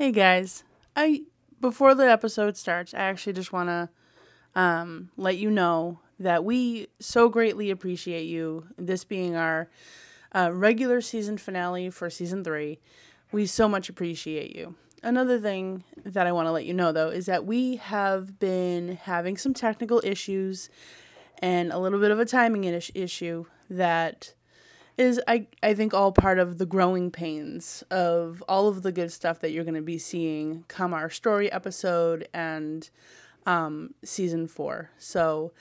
Hey guys, before the episode starts, I actually just want to let you know that we so greatly appreciate you, this being our regular season finale for season 3. We so much appreciate you. Another thing that I want to let you know, though, is that we have been having some technical issues and a little bit of a timing issue that is, I think, all part of the growing pains of all of the good stuff that you're going to be seeing come our story episode and season 4. So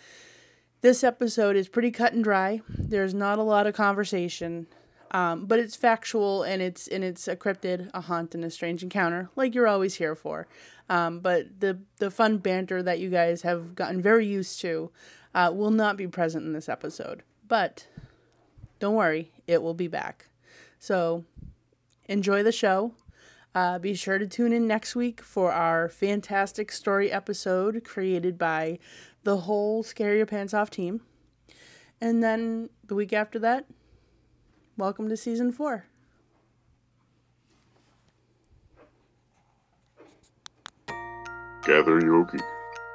this episode is pretty cut and dry. There's not a lot of conversation, but it's factual, and it's a cryptid, a haunt, and a strange encounter, like you're always here for. But the fun banter that you guys have gotten very used to will not be present in this episode. But don't worry, it will be back. So enjoy the show. Be sure to tune in next week for our fantastic story episode created by the whole Scare Your Pants Off team. And then the week after that, welcome to season 4. Gather your gear.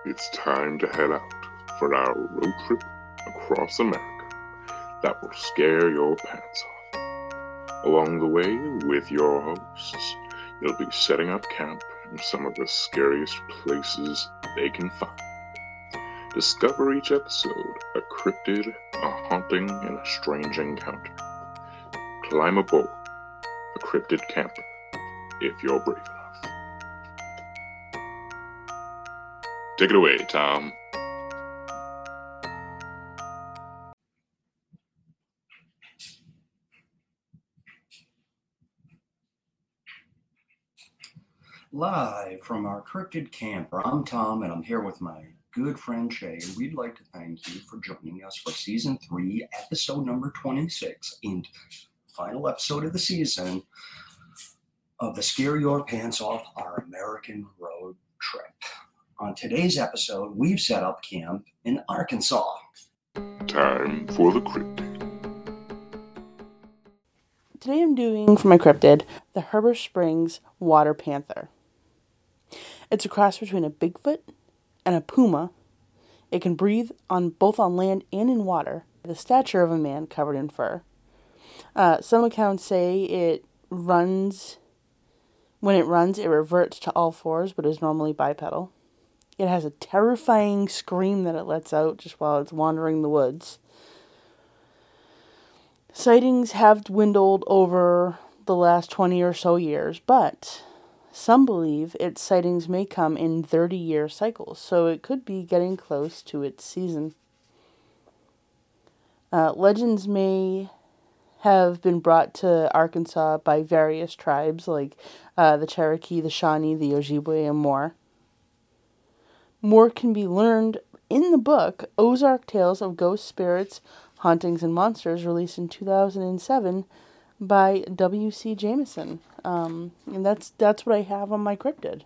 It's time to head out for our road trip across America that will scare your pants off. Along the way, with your hosts, you'll be setting up camp in some of the scariest places they can find. Discover each episode a cryptid, a haunting, and a strange encounter. Climb aboard a cryptid camper if you're brave enough. Take it away, Tom. Live from our cryptid camper, I'm Tom, and I'm here with my good friend Shay. We'd like to thank you for joining us for season 3, episode number 26, and final episode of the season of the Scare Your Pants Off, our American road trip. On today's episode, we've set up camp in Arkansas. Time for the cryptid. Today I'm doing for my cryptid the Hot Springs Water Panther. It's a cross between a Bigfoot and a puma. It can breathe both on land and in water, the stature of a man covered in fur. Some accounts say when it runs, it reverts to all fours, but is normally bipedal. It has a terrifying scream that it lets out just while it's wandering the woods. Sightings have dwindled over the last 20 or so years, but some believe its sightings may come in 30-year cycles, so it could be getting close to its season. Legends may have been brought to Arkansas by various tribes like the Cherokee, the Shawnee, the Ojibwe, and more. More can be learned in the book Ozark Tales of Ghost Spirits, Hauntings, and Monsters, released in 2007 by W.C. Jameson. And that's what I have on my cryptid.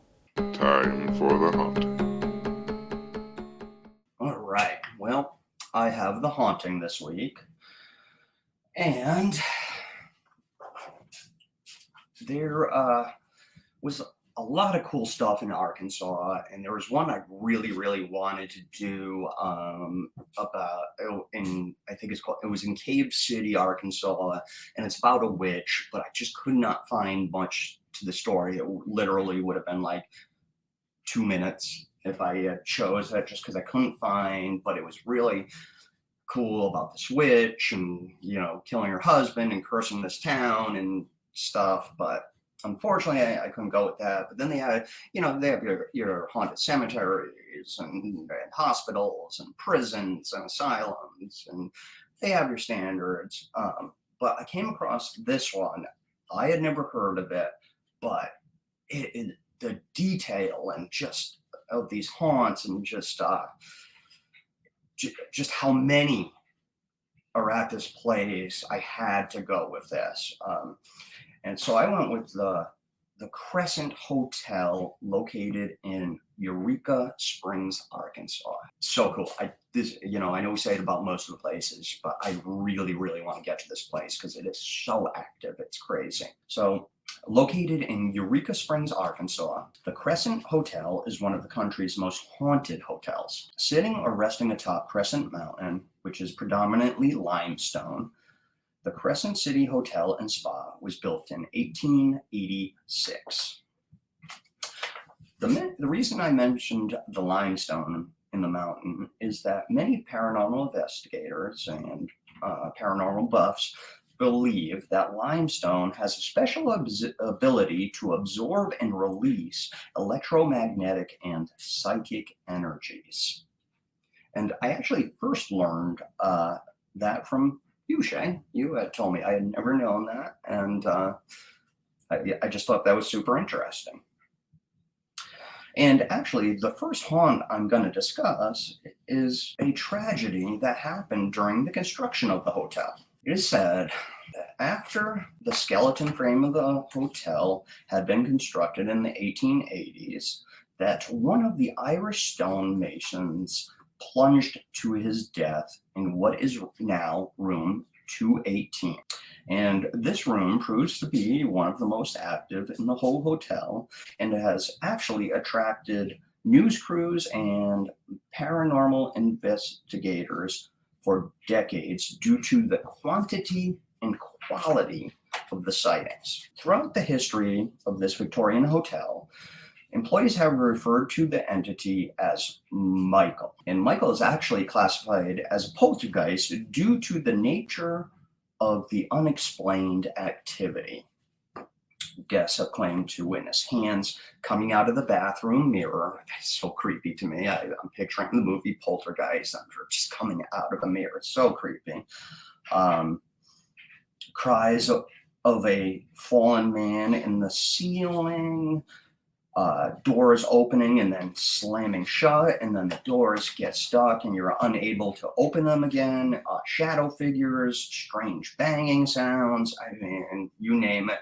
Time for the haunting. All right. Well, I have the haunting this week. And there was a lot of cool stuff in Arkansas. And there was one I really, really wanted to do it was in Cave City, Arkansas, and it's about a witch, but I just could not find much to the story. It literally would have been like 2 minutes if I chose that, just because I couldn't find, but it was really cool about this witch and, you know, killing her husband and cursing this town and stuff, but unfortunately, I couldn't go with that. But then they had, you know, they have your haunted cemeteries and hospitals and prisons and asylums, and they have your standards. But I came across this one. I had never heard of it, but the detail and just of these haunts and just how many are at this place, I had to go with this. And so I went with the Crescent Hotel located in Eureka Springs, Arkansas. So cool. I know we say it about most of the places, but I really, really want to get to this place because it is so active. It's crazy. So Located in Eureka Springs, Arkansas, the Crescent Hotel is one of the country's most haunted hotels. Sitting or resting atop Crescent Mountain, which is predominantly limestone, the Crescent City Hotel and Spa was built in 1886. The reason I mentioned the limestone in the mountain is that many paranormal investigators and paranormal buffs believe that limestone has a special ability to absorb and release electromagnetic and psychic energies. And I actually first learned that from you, Shay. You had told me. I had never known that, and I just thought that was super interesting. And actually, the first haunt I'm going to discuss is a tragedy that happened during the construction of the hotel. It is said that after the skeleton frame of the hotel had been constructed in the 1880s, that one of the Irish stonemasons plunged to his death in what is now room 218. And this room proves to be one of the most active in the whole hotel, and has actually attracted news crews and paranormal investigators for decades due to the quantity and quality of the sightings. Throughout the history of this Victorian hotel, employees have referred to the entity as Michael. And Michael is actually classified as a poltergeist due to the nature of the unexplained activity. Guests have claimed to witness hands coming out of the bathroom mirror. That's so creepy to me. I'm picturing the movie Poltergeist. I'm just coming out of a mirror. It's so creepy. Cries of a fallen man in the ceiling. Doors opening and then slamming shut, and then the doors get stuck and you're unable to open them again. Shadow figures, strange banging sounds. I mean, you name it.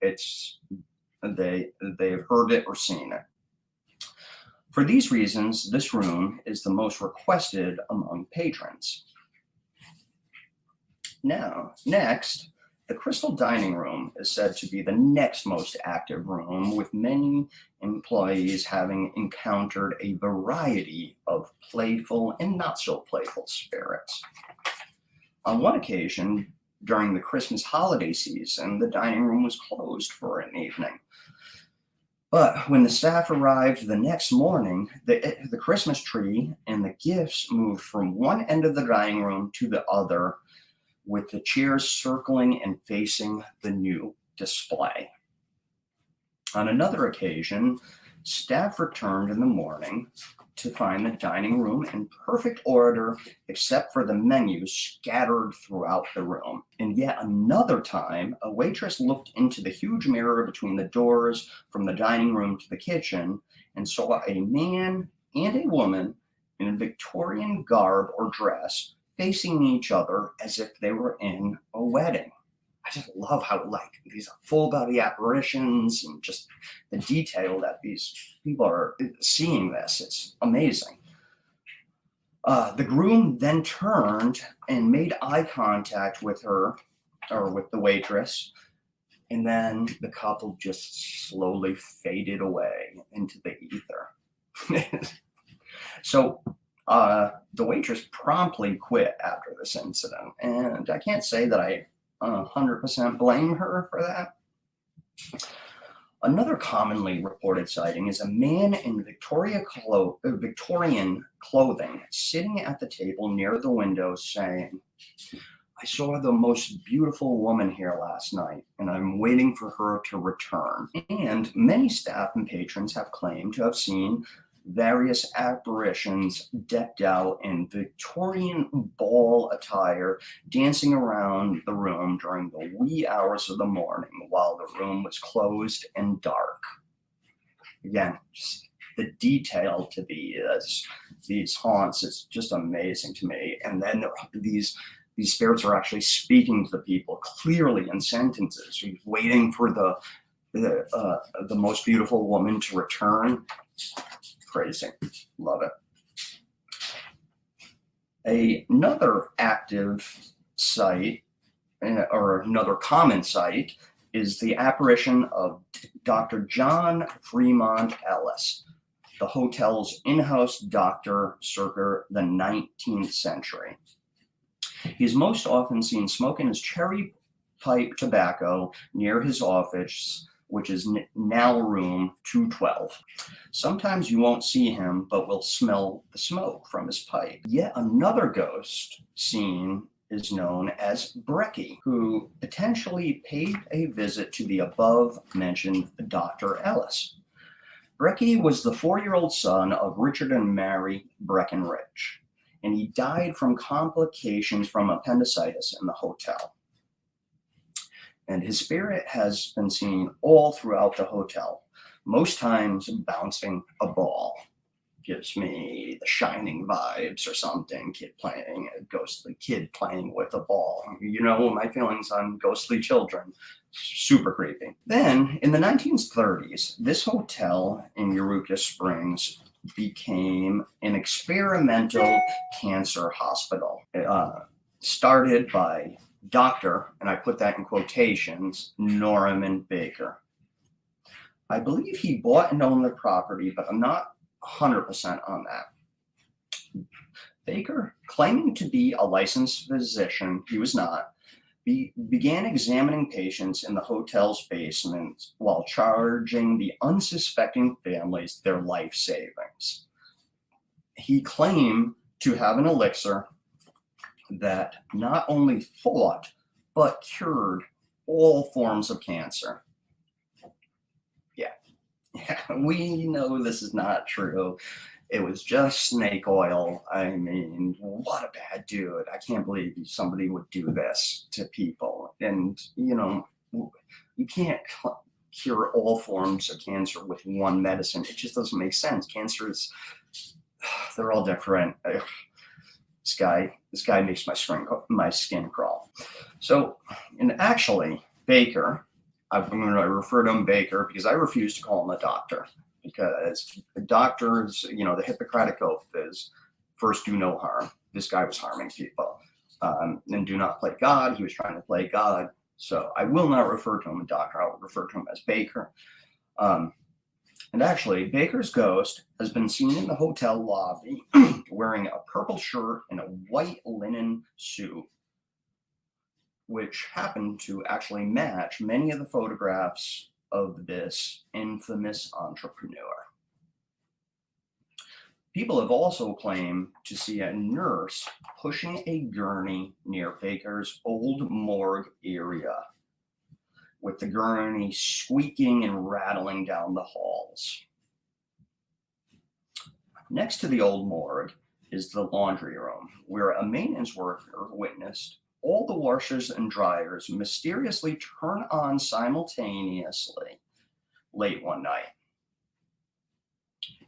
It's they've heard it or seen it. For these reasons, this room is the most requested among patrons. Now, next, the Crystal Dining Room is said to be the next most active room, with many employees having encountered a variety of playful and not so playful spirits. On one occasion, during the Christmas holiday season, the dining room was closed for an evening. But when the staff arrived the next morning, the Christmas tree and the gifts moved from one end of the dining room to the other, with the chairs circling and facing the new display. On another occasion, staff returned in the morning to find the dining room in perfect order, except for the menu scattered throughout the room. And yet another time, a waitress looked into the huge mirror between the doors from the dining room to the kitchen and saw a man and a woman in a Victorian garb or dress facing each other as if they were in a wedding. I just love how, like, these full body apparitions and just the detail that these people are seeing this. It's amazing. The groom then turned and made eye contact with her, or with the waitress, and then the couple just slowly faded away into the ether. So, the waitress promptly quit after this incident, and I can't say that I 100% blame her for that. Another commonly reported sighting is a man in Victorian clothing sitting at the table near the window saying, "I saw the most beautiful woman here last night, and I'm waiting for her to return." And many staff and patrons have claimed to have seen various apparitions decked out in Victorian ball attire dancing around the room during the wee hours of the morning while the room was closed and dark. Again, just the detail to these haunts is just amazing to me. And then there are these spirits are actually speaking to the people clearly in sentences. You're waiting for the most beautiful woman to return. Crazy. Love it. Another active site, or another common site, is the apparition of Dr. John Fremont Ellis, the hotel's in-house doctor circa the 19th century. He's most often seen smoking his cherry pipe tobacco near his office, which is now room 212. Sometimes you won't see him, but will smell the smoke from his pipe. Yet another ghost seen is known as Brecky, who potentially paid a visit to the above-mentioned Dr. Ellis. Brecky was the 4-year-old son of Richard and Mary Breckenridge, and he died from complications from appendicitis in the hotel. And his spirit has been seen all throughout the hotel, most times bouncing a ball. Gives me the Shining vibes or something. A ghostly kid playing with a ball. You know my feelings on ghostly children. Super creepy. Then, in the 1930s, this hotel in Eureka Springs became an experimental cancer hospital. Started by Dr., and I put that in quotations, Norman Baker. I believe he bought and owned the property, but I'm not 100% on that. Baker, claiming to be a licensed physician, he was not, began examining patients in the hotel's basement while charging the unsuspecting families their life savings. He claimed to have an elixir that not only fought, but cured all forms of cancer. Yeah, we know this is not true. It was just snake oil. I mean, what a bad dude. I can't believe somebody would do this to people. And, you know, you can't cure all forms of cancer with one medicine. It just doesn't make sense. Cancers, they're all different. This guy makes my skin crawl. So, and actually, Baker, I'm going to refer to him Baker because I refuse to call him a doctor, because doctors, you know, the Hippocratic Oath is first do no harm. This guy was harming people, and do not play God. He was trying to play God. So I will not refer to him a doctor. I will refer to him as Baker. And actually, Baker's ghost has been seen in the hotel lobby wearing a purple shirt and a white linen suit, which happened to actually match many of the photographs of this infamous entrepreneur. People have also claimed to see a nurse pushing a gurney near Baker's old morgue area, with the gurney squeaking and rattling down the halls. Next to the old morgue is the laundry room, where a maintenance worker witnessed all the washers and dryers mysteriously turn on simultaneously late one night.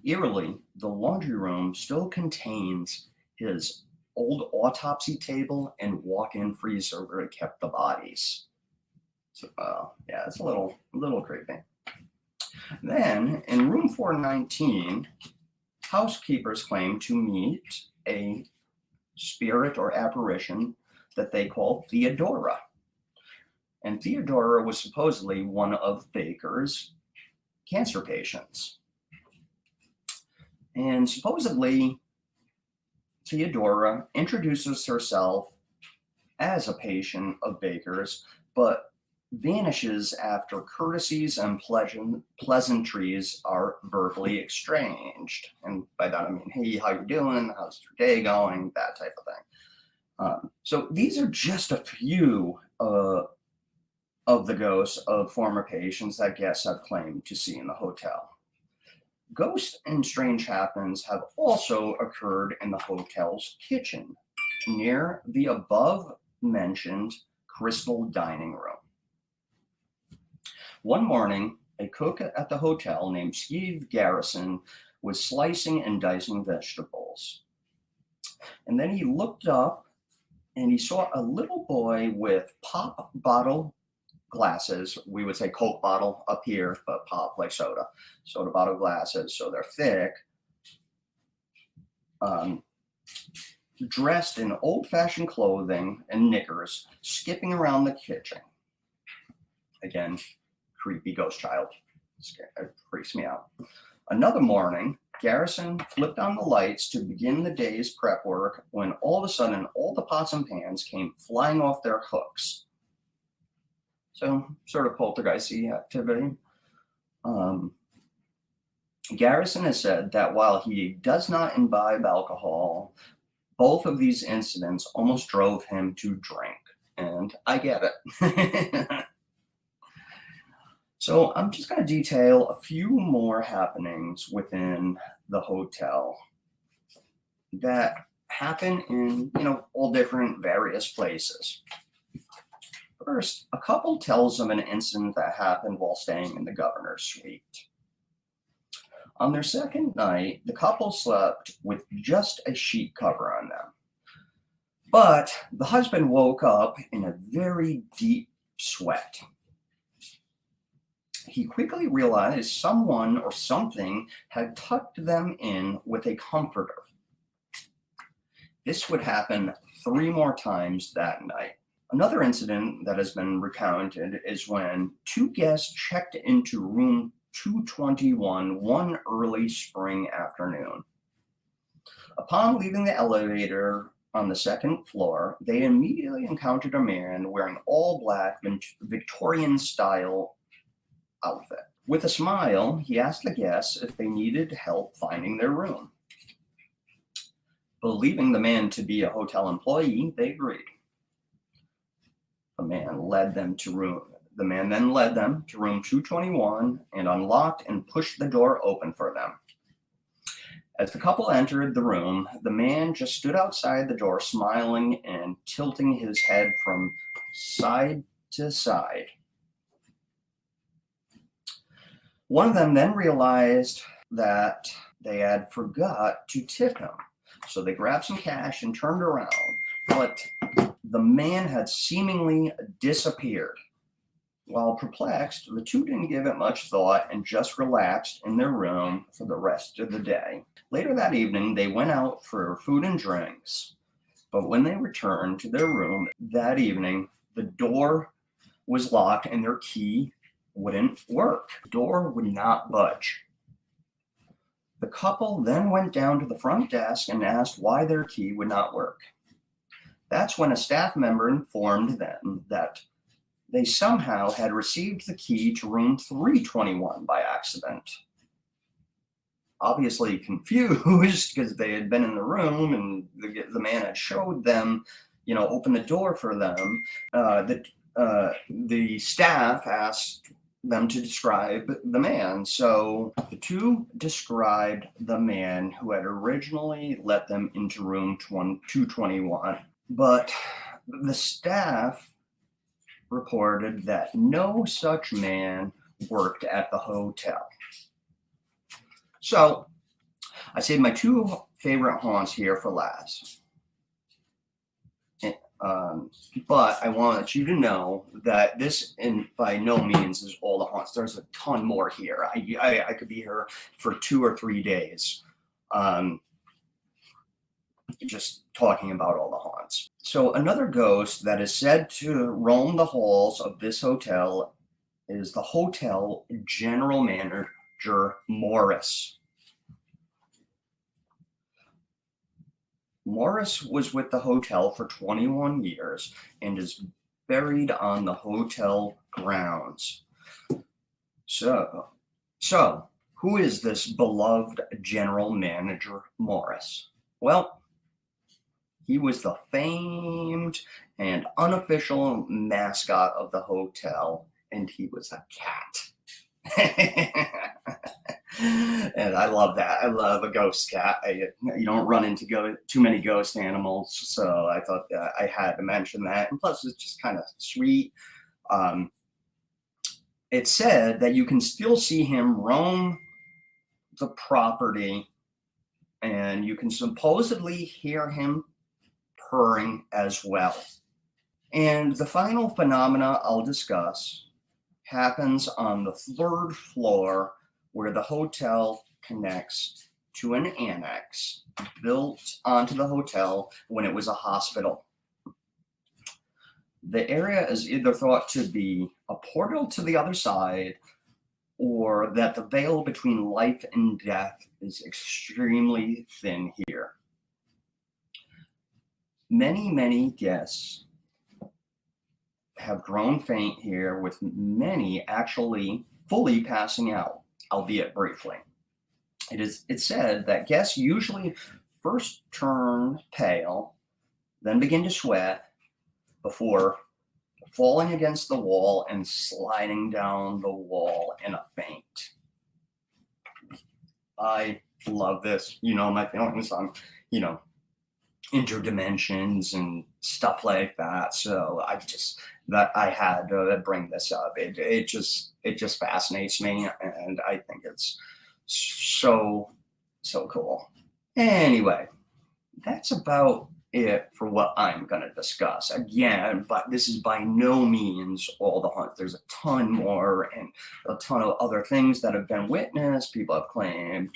Eerily, the laundry room still contains his old autopsy table and walk-in freezer where he kept the bodies. So, yeah, it's a little creepy. Then, in room 419, housekeepers claim to meet a spirit or apparition that they call Theodora. And Theodora was supposedly one of Baker's cancer patients. And supposedly, Theodora introduces herself as a patient of Baker's, but vanishes after courtesies and pleasantries are verbally exchanged. And by that I mean, hey, how you doing? How's your day going? That type of thing. So these are just a few of the ghosts of former patients that guests have claimed to see in the hotel. Ghosts and strange happenings have also occurred in the hotel's kitchen, near the above-mentioned Crystal Dining Room. One morning, a cook at the hotel named Steve Garrison was slicing and dicing vegetables. And then he looked up, and he saw a little boy with pop bottle glasses. We would say Coke bottle up here, but pop like soda bottle glasses, so they're thick. Dressed in old-fashioned clothing and knickers, skipping around the kitchen. Again, creepy ghost child. It freaks me out. Another morning, Garrison flipped on the lights to begin the day's prep work when all of a sudden all the pots and pans came flying off their hooks. So sort of poltergeisty activity. Garrison has said that while he does not imbibe alcohol, both of these incidents almost drove him to drink. And I get it. So I'm just going to detail a few more happenings within the hotel that happen in, you know, all different various places. First, a couple tells of an incident that happened while staying in the governor's suite. On their second night, the couple slept with just a sheet cover on them. But the husband woke up in a very deep sweat. He quickly realized someone or something had tucked them in with a comforter. This would happen 3 more times that night. Another incident that has been recounted is when 2 guests checked into room 221 one early spring afternoon. Upon leaving the elevator on the second floor, they immediately encountered a man wearing all black Victorian-style outfit. With a smile, he asked the guests if they needed help finding their room. Believing the man to be a hotel employee, they agreed. The man then led them to room 221 and unlocked and pushed the door open for them. As the couple entered the room, the man just stood outside the door, smiling and tilting his head from side to side. One of them then realized that they had forgot to tip him, so they grabbed some cash and turned around, but the man had seemingly disappeared. While perplexed, the 2 didn't give it much thought and just relaxed in their room for the rest of the day. Later that evening, they went out for food and drinks, but when they returned to their room that evening, the door was locked and their key wouldn't work. The door would not budge. The couple then went down to the front desk and asked why their key would not work. That's when a staff member informed them that they somehow had received the key to room 321 by accident. Obviously confused because they had been in the room and the man had showed them, you know, open the door for them. The staff asked them to describe the man. So the 2 described the man who had originally let them into room 221, but the staff reported that no such man worked at the hotel. So I saved my 2 favorite haunts here for last. But I want you to know that this, and by no means is all the haunts. There's a ton more here. I could be here for 2 or 3 days, just talking about all the haunts. So another ghost that is said to roam the halls of this hotel is the hotel general manager Morris. Morris was with the hotel for 21 years and is buried on the hotel grounds. So who is this beloved general manager Morris? Well, he was the famed and unofficial mascot of the hotel, and he was a cat. And I love that. I love a ghost cat. You don't run into too many ghost animals, so I thought that I had to mention that. And plus, it's just kind of sweet. It's said that you can still see him roam the property, and you can supposedly hear him purring as well. And the final phenomena I'll discuss happens on the 3rd floor, where the hotel connects to an annex built onto the hotel when it was a hospital. the area is either thought to be a portal to the other side, or that the veil between life and death is extremely thin here. Many guests have grown faint here, with many actually fully passing out, albeit briefly. It's said that guests usually first turn pale, then begin to sweat, before falling against the wall and sliding down the wall in a faint. I love this. You know, my feelings on, you know, interdimensions and stuff like that. So I just, that I had to bring this up. It just fascinates me, and I think it's so cool. Anyway, that's about it for what I'm going to discuss. Again, but this is by no means all the haunt. There's a ton more and a ton of other things that have been witnessed. People have claimed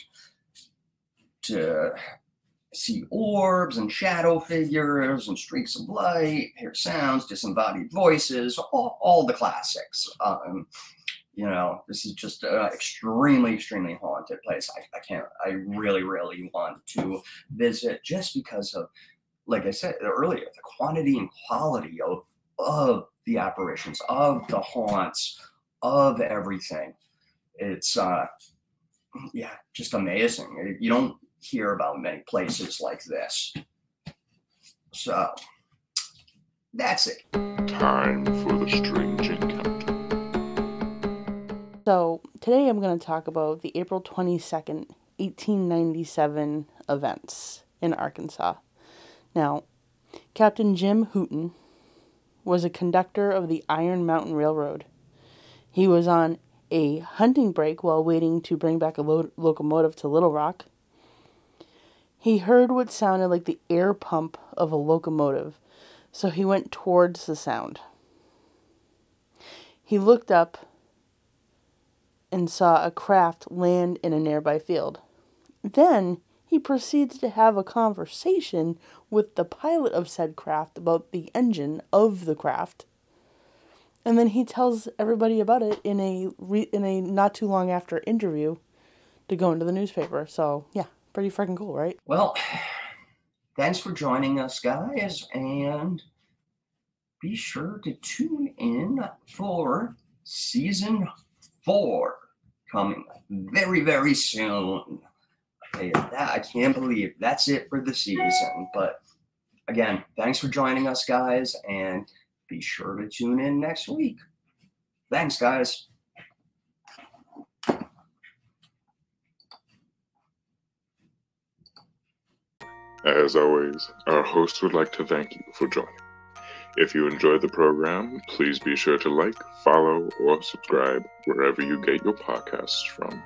to see orbs and shadow figures and streaks of light, hear sounds, disembodied voices, all the classics. You know, this is just an extremely haunted place. I really want to visit, just because of, like I said earlier, the quantity and quality of the apparitions, of the haunts, of everything. It's, just amazing. You don't hear about many places like this. So, that's it. Time for the strange encounter. So, today I'm going to talk about the April 22nd, 1897 events in Arkansas. Now, Captain Jim Hooten was a conductor of the Iron Mountain Railroad. He was on a hunting break while waiting to bring back a locomotive to Little Rock. He heard what sounded like the air pump of a locomotive, so he went towards the sound. He looked up and saw a craft land in a nearby field. Then he proceeds to have a conversation with the pilot of said craft about the engine of the craft. And then he tells everybody about it in a not too long after interview to go into the newspaper. So, yeah, pretty freaking cool, right? Well, thanks for joining us, guys. And be sure to tune in for Season 4 coming very soon. I can't believe that's it for the season. But again, thanks for joining us, guys, and be sure to tune in next week. Thanks, guys. As always, our host would like to thank you for joining. If you enjoyed the program, please be sure to like, follow, or subscribe wherever you get your podcasts from.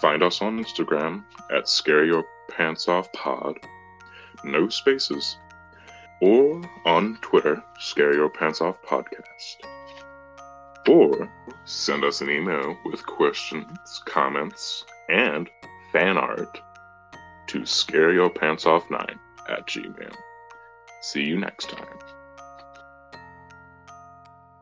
Find us on Instagram at Scare Your Pants Off Pod, no spaces, or on Twitter, Scare Your Pants Off Podcast. Or send us an email with questions, comments, and fan art to scareyourpantsoff9@gmail.com. See you next time.